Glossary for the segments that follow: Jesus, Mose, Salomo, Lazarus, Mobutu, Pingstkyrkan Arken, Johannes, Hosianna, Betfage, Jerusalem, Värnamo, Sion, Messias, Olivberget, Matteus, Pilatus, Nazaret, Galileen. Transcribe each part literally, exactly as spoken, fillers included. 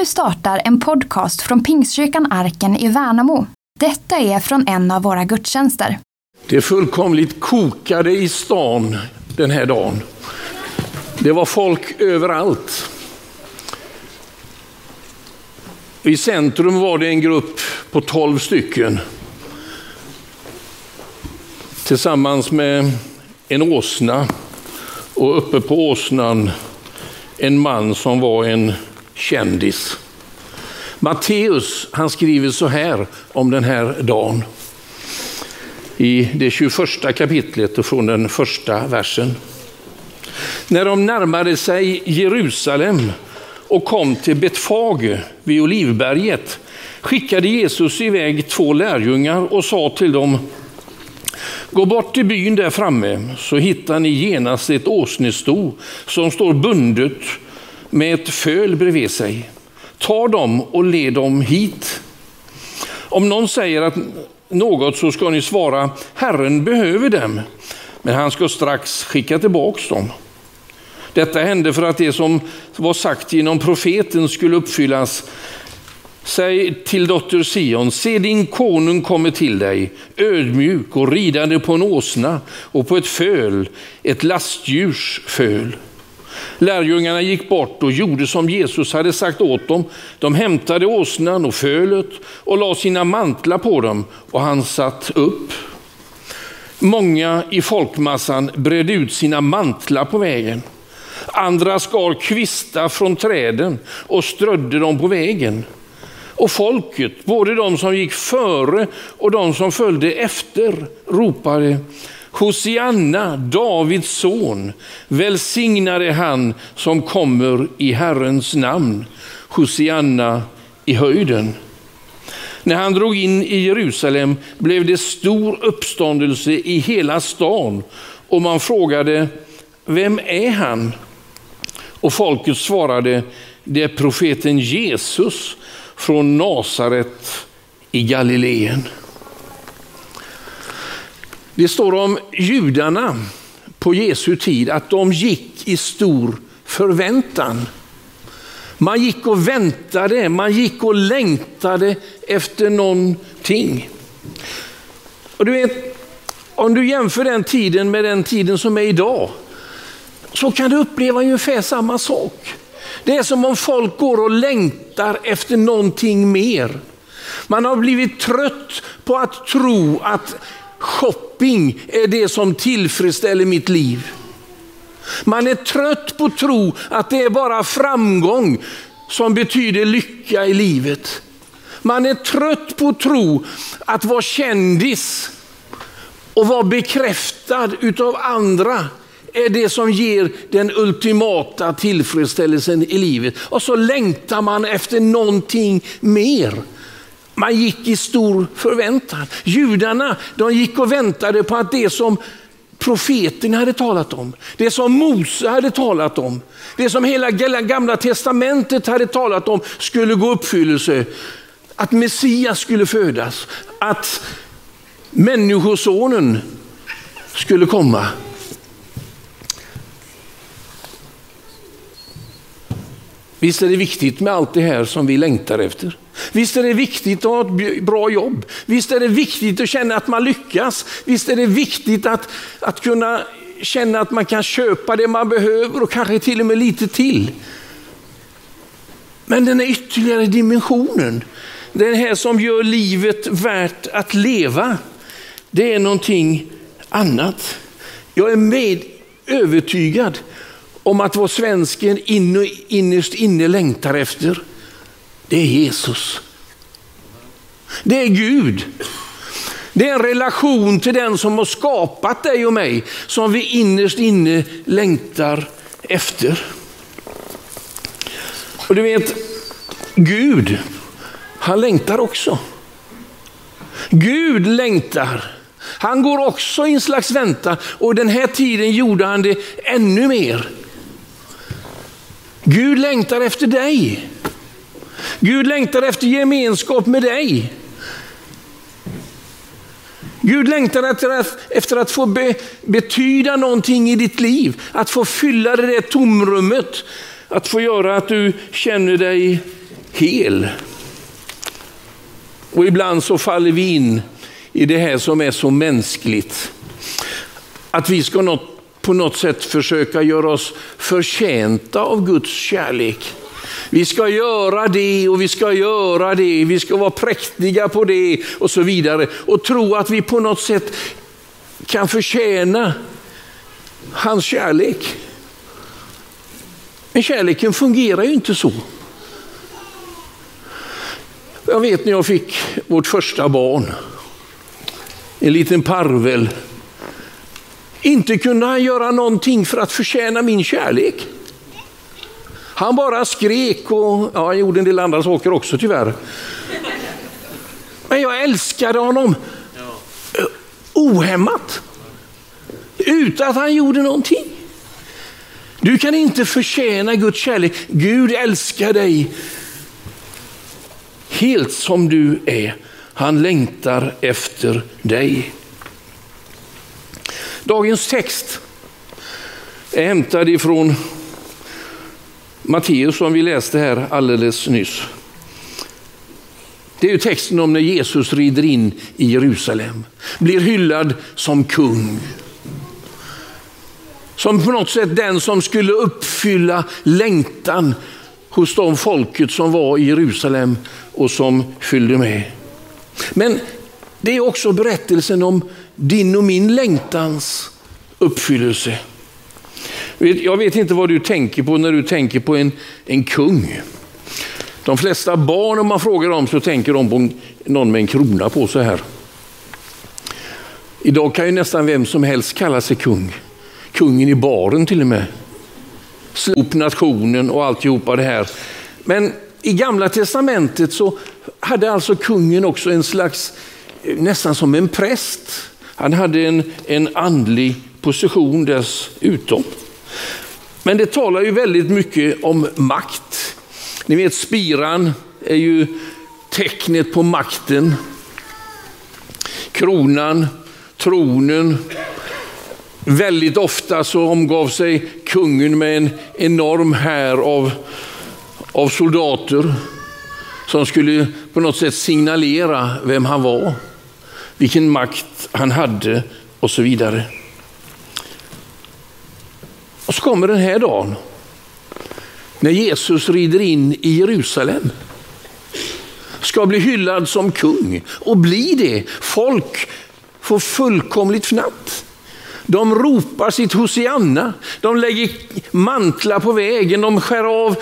nu startar en podcast från Pingstkyrkan Arken i Värnamo. Detta är från en av våra gudstjänster. Det är fullkomligt kokade i stan den här dagen. Det var folk överallt. I centrum var det en grupp på tolv stycken. Tillsammans med en åsna. Och uppe på åsnan en man som var en kändis. Matteus, han skriver så här om den här dagen. I det tjugoförsta kapitlet och från den första versen. När de närmade sig Jerusalem och kom till Betfage vid Olivberget skickade Jesus iväg två lärjungar och sa till dem: gå bort till byn där framme så hittar ni genast ett åsnesto som står bundet med ett föl bredvid sig. Ta dem och led dem hit. Om någon säger att något så ska ni svara: Herren behöver dem, men han ska strax skicka tillbaks dem. Detta hände för att det som var sagt genom profeten skulle uppfyllas. Säg till dotter Sion: se, din konung kommer till dig, ödmjuk och ridande på en åsna och på ett föl, ett lastdjurs föl. Lärjungarna gick bort och gjorde som Jesus hade sagt åt dem. De hämtade åsnan och fölet och la sina mantlar på dem, och han satt upp. Många i folkmassan bredde ut sina mantlar på vägen. Andra skar kvistar från träden och strödde dem på vägen. Och folket, både de som gick före och de som följde efter, ropade: Hosianna, Davids son, välsignad är han som kommer i Herrens namn, Hosianna i höjden. När han drog in i Jerusalem blev det stor uppståndelse i hela stan, och man frågade: vem är han? Och folket svarade: det är profeten Jesus från Nazaret i Galileen. Det står om judarna på Jesu tid att de gick i stor förväntan. Man gick och väntade, man gick och längtade efter någonting. Och du vet, om du jämför den tiden med den tiden som är idag, så kan du uppleva ungefär samma sak. Det är som om folk går och längtar efter någonting mer. Man har blivit trött på att tro att shopping är det som tillfredsställer mitt liv. Man är trött på att tro att det är bara framgång som betyder lycka i livet. Man är trött på att tro att vara kändis och vara bekräftad utav andra är det som ger den ultimata tillfredsställelsen i livet. Och så längtar man efter någonting mer. Man gick i stor förväntan. Judarna, de gick och väntade på att det som profeten hade talat om, det som Mose hade talat om, det som hela gamla testamentet hade talat om skulle gå uppfyllelse. Att Messias skulle födas, att människosonen skulle komma. Visst är det viktigt med allt det här som vi längtar efter. Visst är det viktigt att ha ett bra jobb. Visst är det viktigt att känna att man lyckas. Visst är det viktigt att, att kunna känna att man kan köpa det man behöver och kanske till och med lite till. Men den här ytterligare dimensionen, den här som gör livet värt att leva, det är någonting annat. Jag är med övertygad om att vår svensken innerst inne längtar efter, det är Jesus. Det är Gud. Det är en relation till den som har skapat dig och mig som vi innerst inne längtar efter. Och du vet, Gud, han längtar också. Gud längtar. Han går också i en slags vänta, och den här tiden gjorde han det ännu mer. Gud längtar efter dig. Gud längtar efter gemenskap med dig. Gud längtar efter att, efter att få be, betyda någonting i ditt liv. Att få fylla det där tomrummet. Att få göra att du känner dig hel. Och ibland så faller vi in i det här som är så mänskligt. Att vi ska något, på något sätt försöka göra oss förtjänta av Guds kärlek. Vi ska göra det och vi ska göra det. Vi ska vara präktiga på det och så vidare. Och tro att vi på något sätt kan förtjäna hans kärlek. Men kärleken fungerar ju inte så. Jag vet när jag fick vårt första barn, en liten parvel, inte kunde han göra någonting för att förtjäna min kärlek. Han bara skrek och ja, han gjorde en del andra saker också tyvärr. Men jag älskade honom ohämmat, utan att han gjorde någonting. Du kan inte förtjäna Guds kärlek. Gud älskar dig helt som du är. Han längtar efter dig. Dagens text är hämtad ifrån Matteus som vi läste här alldeles nyss. Det är ju texten om när Jesus rider in i Jerusalem. Blir hyllad som kung. Som på något sätt den som skulle uppfylla längtan hos de folket som var i Jerusalem och som fyllde med. Men det är också berättelsen om din och min längtans uppfyllelse. Jag vet inte vad du tänker på när du tänker på en, en kung. De flesta barn, om man frågar dem, så tänker de på någon med en krona på så här. Idag kan ju nästan vem som helst kalla sig kung. Kungen i baren till och med. Slop nationen och alltihopa det här. Men i Gamla testamentet så hade alltså kungen också en slags, nästan som en präst. Han hade en, en andlig position dessutom. Men det talar ju väldigt mycket om makt. Ni vet, spiran är ju tecknet på makten. Kronan, tronen. Väldigt ofta så omgav sig kungen med en enorm här av, av soldater som skulle på något sätt signalera vem han var, vilken makt han hade och så vidare. Och så kommer den här dagen när Jesus rider in i Jerusalem. Ska bli hyllad som kung och bli det. Folk får fullkomligt fnatt. De ropar sitt hosianna. De lägger mantlar på vägen. De skär av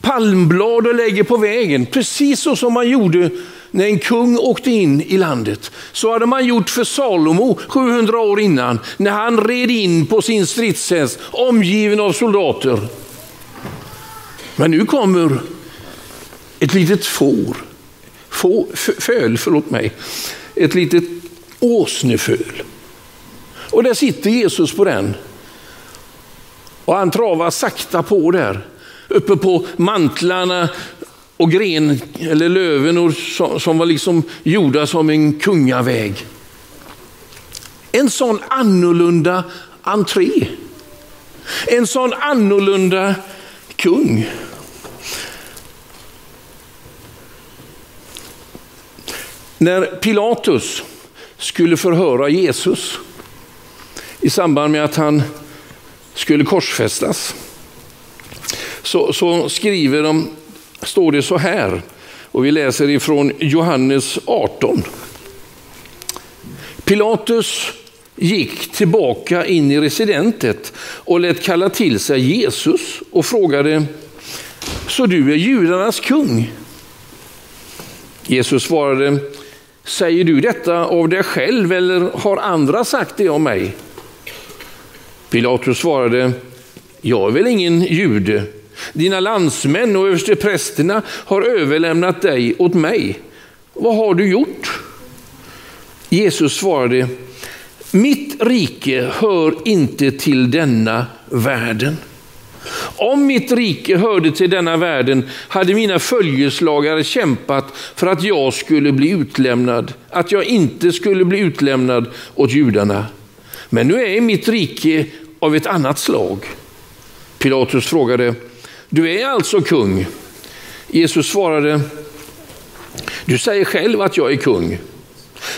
palmblad och lägger på vägen. Precis så som man gjorde när en kung åkte in i landet. Så hade man gjort för Salomo sjuhundra år innan. När han red in på sin stridshäst omgiven av soldater. Men nu kommer ett litet får. Få, föl, förlåt mig. Ett litet åsneföl. Och där sitter Jesus på den. Och han travar sakta på där. Uppe på mantlarna och gren eller löven och som, som var liksom gjorda som en kungaväg. En sån annorlunda entré. En sån annorlunda kung. När Pilatus skulle förhöra Jesus i samband med att han skulle korsfästas, så, så skriver de, står det så här, och vi läser ifrån Johannes arton. Pilatus gick tillbaka in i residentet och lät kalla till sig Jesus och frågade: så du är judarnas kung? Jesus svarade: säger du detta av dig själv eller har andra sagt det om mig? Pilatus svarade: jag är väl ingen jude. Dina landsmän och översteprästerna har överlämnat dig åt mig. Vad har du gjort? Jesus svarade: mitt rike hör inte till denna världen. Om mitt rike hörde till denna världen hade mina följeslagare kämpat för att jag skulle bli utlämnad, att jag inte skulle bli utlämnad åt judarna. Men nu är mitt rike av ett annat slag. Pilatus frågade: du är alltså kung? Jesus svarade: du säger själv att jag är kung.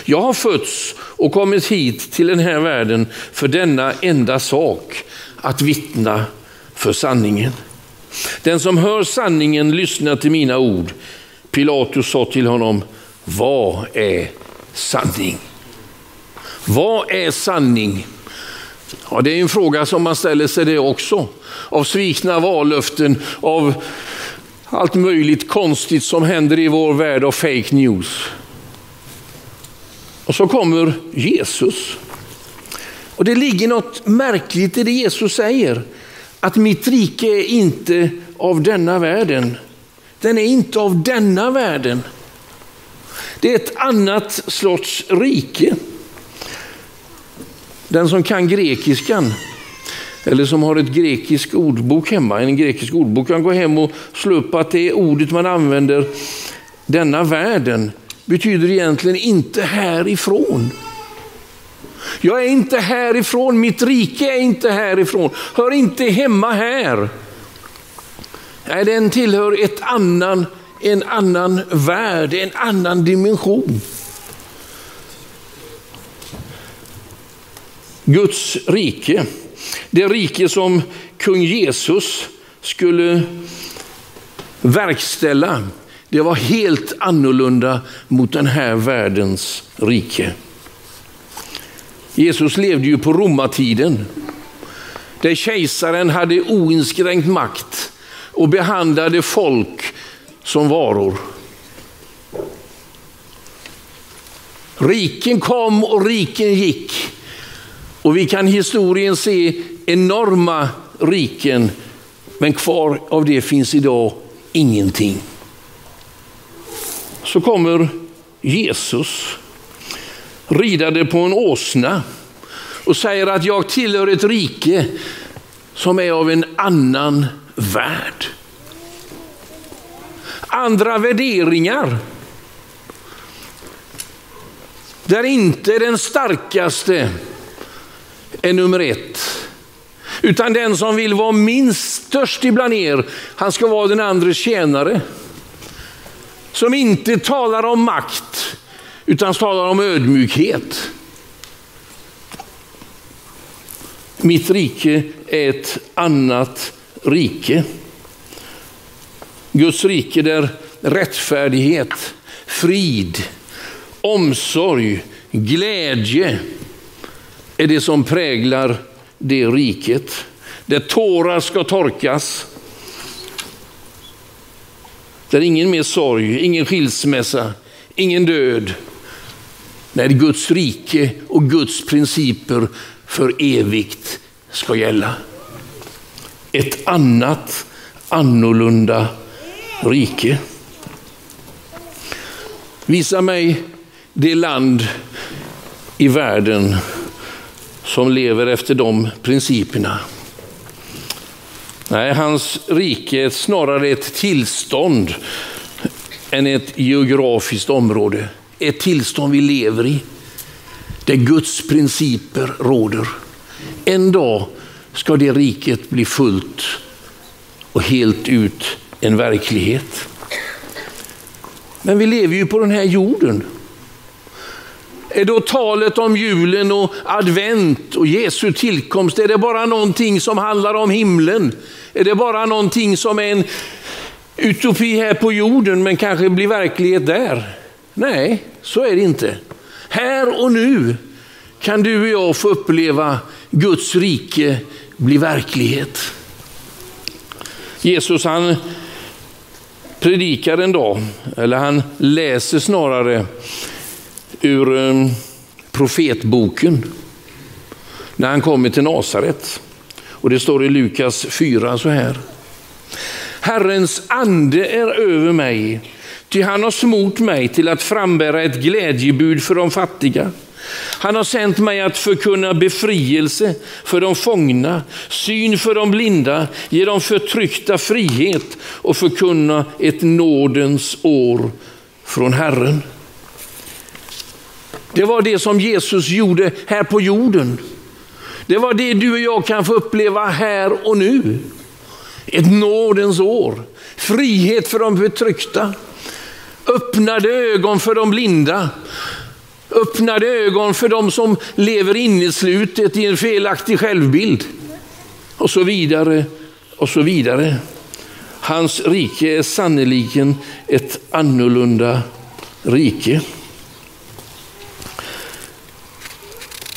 Jag har fötts och kommit hit till den här världen för denna enda sak, att vittna för sanningen. Den som hör sanningen lyssnar till mina ord. Pilatus sa till honom: vad är sanning? Vad är sanning? Ja, det är en fråga som man ställer sig det också. Av svikna vallöften, av allt möjligt konstigt som händer i vår värld, av fake news. Och så kommer Jesus. Och det ligger något märkligt i det Jesus säger. Att mitt rike är inte av denna världen. Den är inte av denna världen. Det är ett annat sorts rike. Den som kan grekiskan, eller som har ett grekisk ordbok hemma, en grekisk ordbok, kan gå hem och slå upp att det ordet man använder, denna världen, betyder egentligen inte härifrån. Jag är inte härifrån, mitt rike är inte härifrån, hör inte hemma här. Nej, den tillhör ett annan, en annan värld, en annan dimension. Guds rike, det rike som kung Jesus skulle verkställa, det var helt annorlunda mot den här världens rike. Jesus levde ju på romartiden, där kejsaren hade oinskränkt makt och behandlade folk som varor. Riken kom och riken gick. Och vi kan i historien se enorma riken, men kvar av det finns idag ingenting. Så kommer Jesus ridande på en åsna och säger att jag tillhör ett rike som är av en annan värld. Andra värderingar. Där inte den starkaste är nummer ett, utan den som vill vara minst störst ibland er, han ska vara den andres tjänare. Som inte talar om makt, utan talar om ödmjukhet. Mitt rike är ett annat rike. Guds rike där rättfärdighet, frid, omsorg, glädje är det som präglar det riket. Där tårar ska torkas. Där ingen mer sorg, ingen skilsmässa, ingen död. När Guds rike och Guds principer för evigt ska gälla. Ett annat, annorlunda rike. Visa mig det land i världen som lever efter de principerna. Nej, hans rike är snarare ett tillstånd än ett geografiskt område. Ett tillstånd vi lever i, där Guds principer råder. En dag ska det riket bli fullt och helt ut en verklighet. Men vi lever ju på den här jorden. Är då talet om julen och advent och Jesu tillkomst, är det bara någonting som handlar om himlen? Är det bara någonting som är en utopi här på jorden men kanske blir verklighet där? Nej, så är det inte. Här och nu kan du och jag få uppleva Guds rike bli verklighet. Jesus, han predikar en dag, eller han läser snarare, ur profetboken när han kommer till Nazaret. Och det står i Lukas fyra så här: Herrens ande är över mig, ty han har smort mig till att frambära ett glädjebud för de fattiga. Han har sänt mig att förkunna befrielse för de fångna, syn för de blinda, ge de förtryckta frihet och förkunna ett nådens år från Herren. Det var det som Jesus gjorde här på jorden. Det var det du och jag kan få uppleva här och nu. Ett nådens år. Frihet för de betryckta. Öppnade ögon för de blinda. Öppnade ögon för de som lever inneslutet i en felaktig självbild. Och så vidare och så vidare. Hans rike är sannoliken ett annorlunda rike.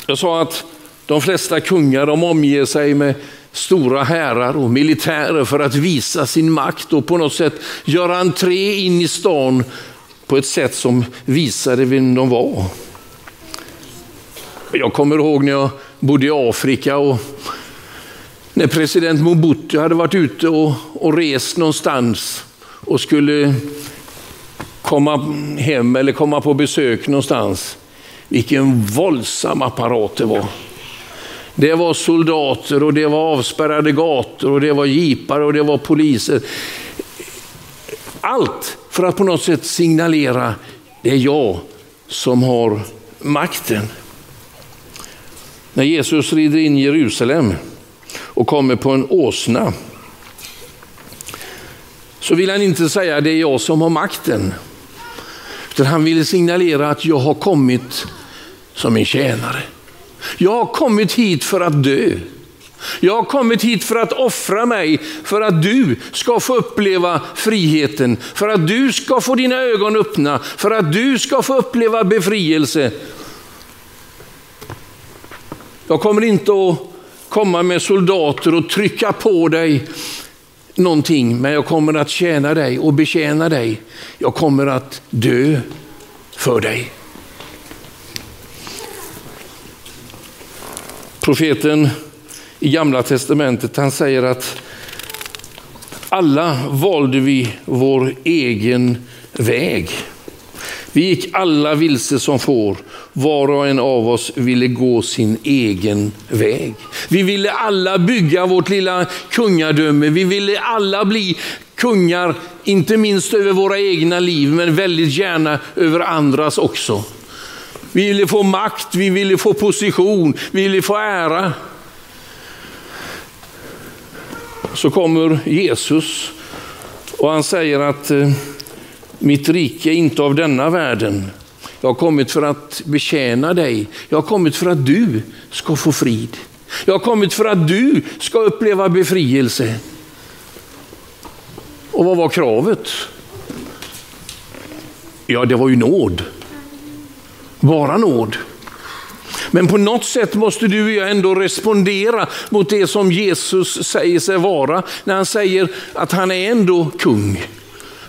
Jag sa att de flesta kungar de omger sig med stora härar och militärer för att visa sin makt och på något sätt göra entré in i stan på ett sätt som visade vem de var. Jag kommer ihåg när jag bodde i Afrika och när president Mobutu hade varit ute och, och rest någonstans och skulle komma hem eller komma på besök någonstans. Vilken våldsam apparat det var. Det var soldater och det var avspärrade gator och det var jeepar och det var poliser. Allt för att på något sätt signalera det är jag som har makten. När Jesus rider in i Jerusalem och kommer på en åsna så vill han inte säga det är jag som har makten. Utan han ville signalera att jag har kommit som en tjänare. Jag har kommit hit för att dö. Jag har kommit hit för att offra mig, för att du ska få uppleva friheten, för att du ska få dina ögon öppna, för att du ska få uppleva befrielse. Jag kommer inte att komma med soldater och trycka på dig någonting, men jag kommer att tjäna dig och betjäna dig. Jag kommer att dö för dig. Profeten i Gamla testamentet, han säger att alla valde vi vår egen väg. Vi gick alla vilse som får. Var och en av oss ville gå sin egen väg. Vi ville alla bygga vårt lilla kungadöme. Vi ville alla bli kungar, inte minst över våra egna liv, men väldigt gärna över andras också. Vi ville få makt, vi ville få position, vi ville få ära. Så kommer Jesus och han säger att mitt rike är inte av denna världen. Jag har kommit för att betjäna dig. Jag har kommit för att du ska få frid. Jag har kommit för att du ska uppleva befrielse. Och vad var kravet? Ja, det var ju nåd. Bara nåd. Men på något sätt måste du och jag ändå respondera mot det som Jesus säger sig vara. När han säger att han är ändå kung.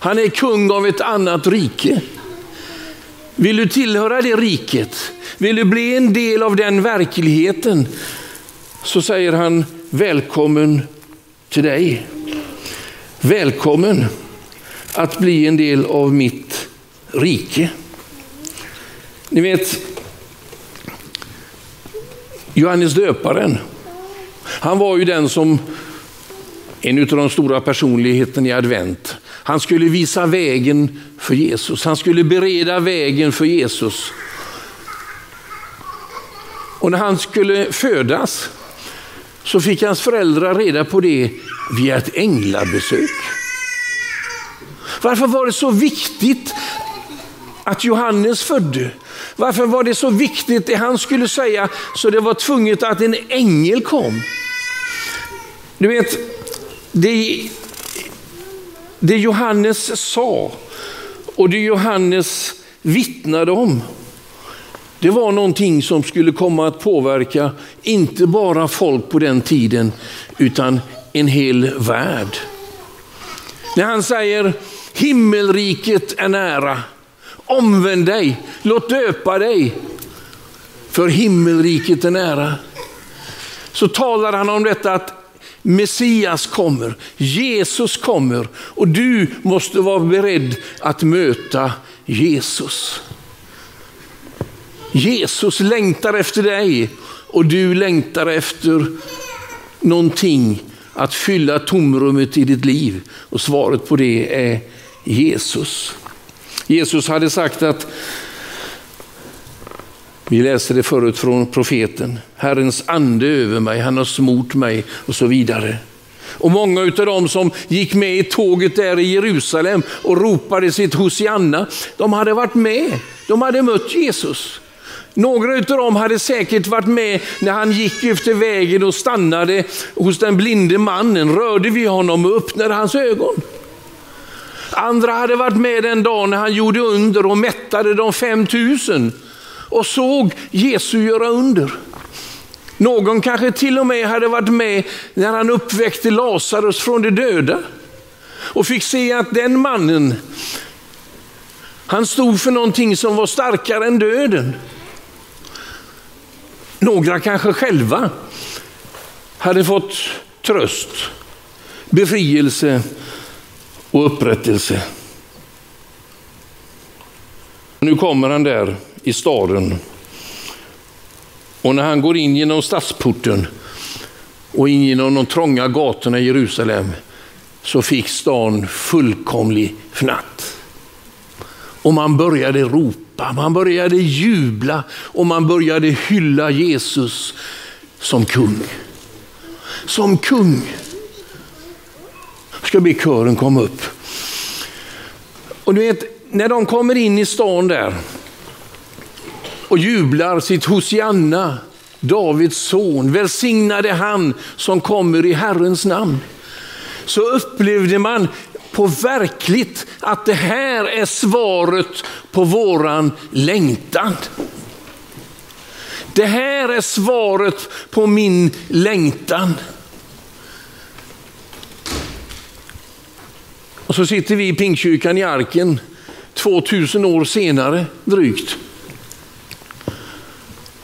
Han är kung av ett annat rike. Vill du tillhöra det riket? Vill du bli en del av den verkligheten? Så säger han välkommen till dig. Välkommen att bli en del av mitt rike. Ni vet, Johannes döparen, han var ju den som, en av de stora personligheterna i advent, han skulle visa vägen för Jesus. Han skulle bereda vägen för Jesus. Och när han skulle födas så fick hans föräldrar reda på det via ett änglabesök. Varför var det så viktigt att Johannes födde? Varför var det så viktigt det han skulle säga så det var tvunget att en ängel kom? Du vet, det, det Johannes sa och det Johannes vittnade om, det var någonting som skulle komma att påverka inte bara folk på den tiden utan en hel värld. När han säger himmelriket är nära. Omvänd dig, låt döpa dig, för himmelriket är nära. Så talar han om detta att Messias kommer, Jesus kommer och du måste vara beredd att möta Jesus. Jesus längtar efter dig och du längtar efter någonting att fylla tomrummet i ditt liv. Och svaret på det är Jesus. Jesus hade sagt att, vi läste det förut från profeten, Herrens ande över mig, han har smort mig och så vidare. Och många av dem som gick med i tåget där i Jerusalem och ropade sitt Hosianna, de hade varit med, de hade mött Jesus. Några av dem hade säkert varit med när han gick efter vägen och stannade hos den blinde mannen. Rörde vi honom och öppnade hans ögon. Andra hade varit med den dagen när han gjorde under och mättade de fem tusen och såg Jesu göra under. Någon kanske till och med hade varit med när han uppväckte Lazarus från de döda och fick se att den mannen, han stod för någonting som var starkare än döden. Några kanske själva hade fått tröst, befrielse och upprättelse. Nu kommer han där i staden. Och när han går in genom stadsporten och in genom de trånga gatorna i Jerusalem, så fick stan fullkomlig fnatt. Och man började ropa, man började jubla och man började hylla Jesus som kung. Som kung. Jag ska be kören komma upp. Och du vet, när de kommer in i stan där och jublar sitt Hosianna, Davids son, välsignade han som kommer i Herrens namn, så upplevde man på verkligt att det här är svaret på våran längtan. Det här är svaret på min längtan. Och så sitter vi i Pingstkyrkan i Arken tvåtusen år senare drygt.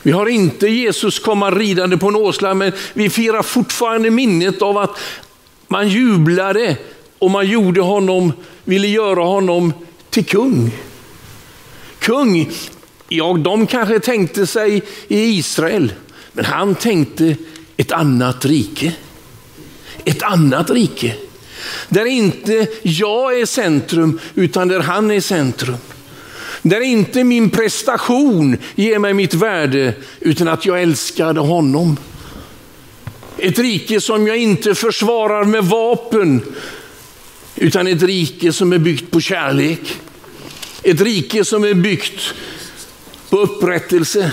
Vi har inte Jesus komma ridande på en åsla, men vi firar fortfarande minnet av att man jublade och man gjorde honom, ville göra honom till kung. Kung, ja, de kanske tänkte sig i Israel, men han tänkte ett annat rike. Ett annat rike. Där inte jag är centrum, utan där han är centrum. Där inte min prestation ger mig mitt värde, utan att jag älskade honom. Ett rike som jag inte försvarar med vapen, utan ett rike som är byggt på kärlek. Ett rike som är byggt på upprättelse.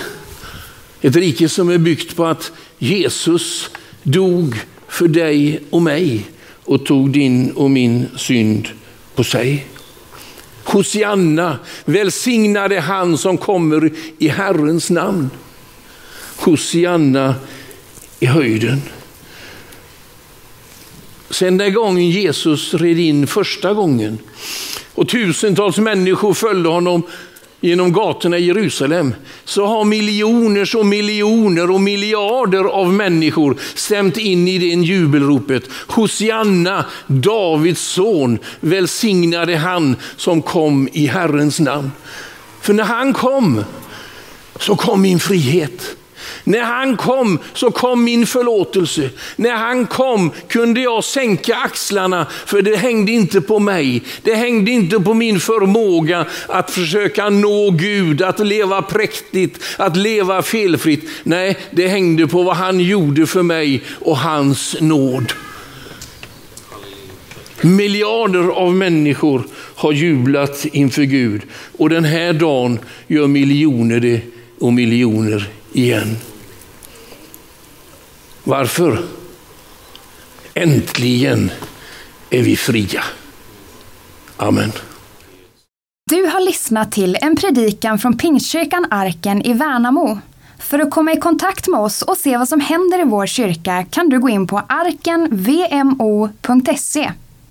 Ett rike som är byggt på att Jesus dog för dig och mig och tog din och min synd på sig. Hosianna, välsignade han som kommer i Herrens namn. Hosianna i höjden. Sen den gången Jesus red in första gången och tusentals människor följde honom genom gatorna i Jerusalem, så har miljoner och miljoner och miljarder av människor stämt in i det jubelropet. Hosianna, Davids son, välsignade han som kom i Herrens namn. För när han kom så kom min frihet. När han kom så kom min förlåtelse. När han kom kunde jag sänka axlarna, för det hängde inte på mig. Det hängde inte på min förmåga att försöka nå Gud, att leva präktigt, att leva felfritt. Nej, det hängde på vad han gjorde för mig och hans nåd. Miljarder av människor har jublat inför Gud, och den här dagen gör miljoner det och miljoner igen. Varför? Äntligen är vi fria. Amen. Du har lyssnat till en predikan från Pingstkyrkan Arken i Värnamo. För att komma i kontakt med oss och se vad som händer i vår kyrka kan du gå in på arken v m o punkt se.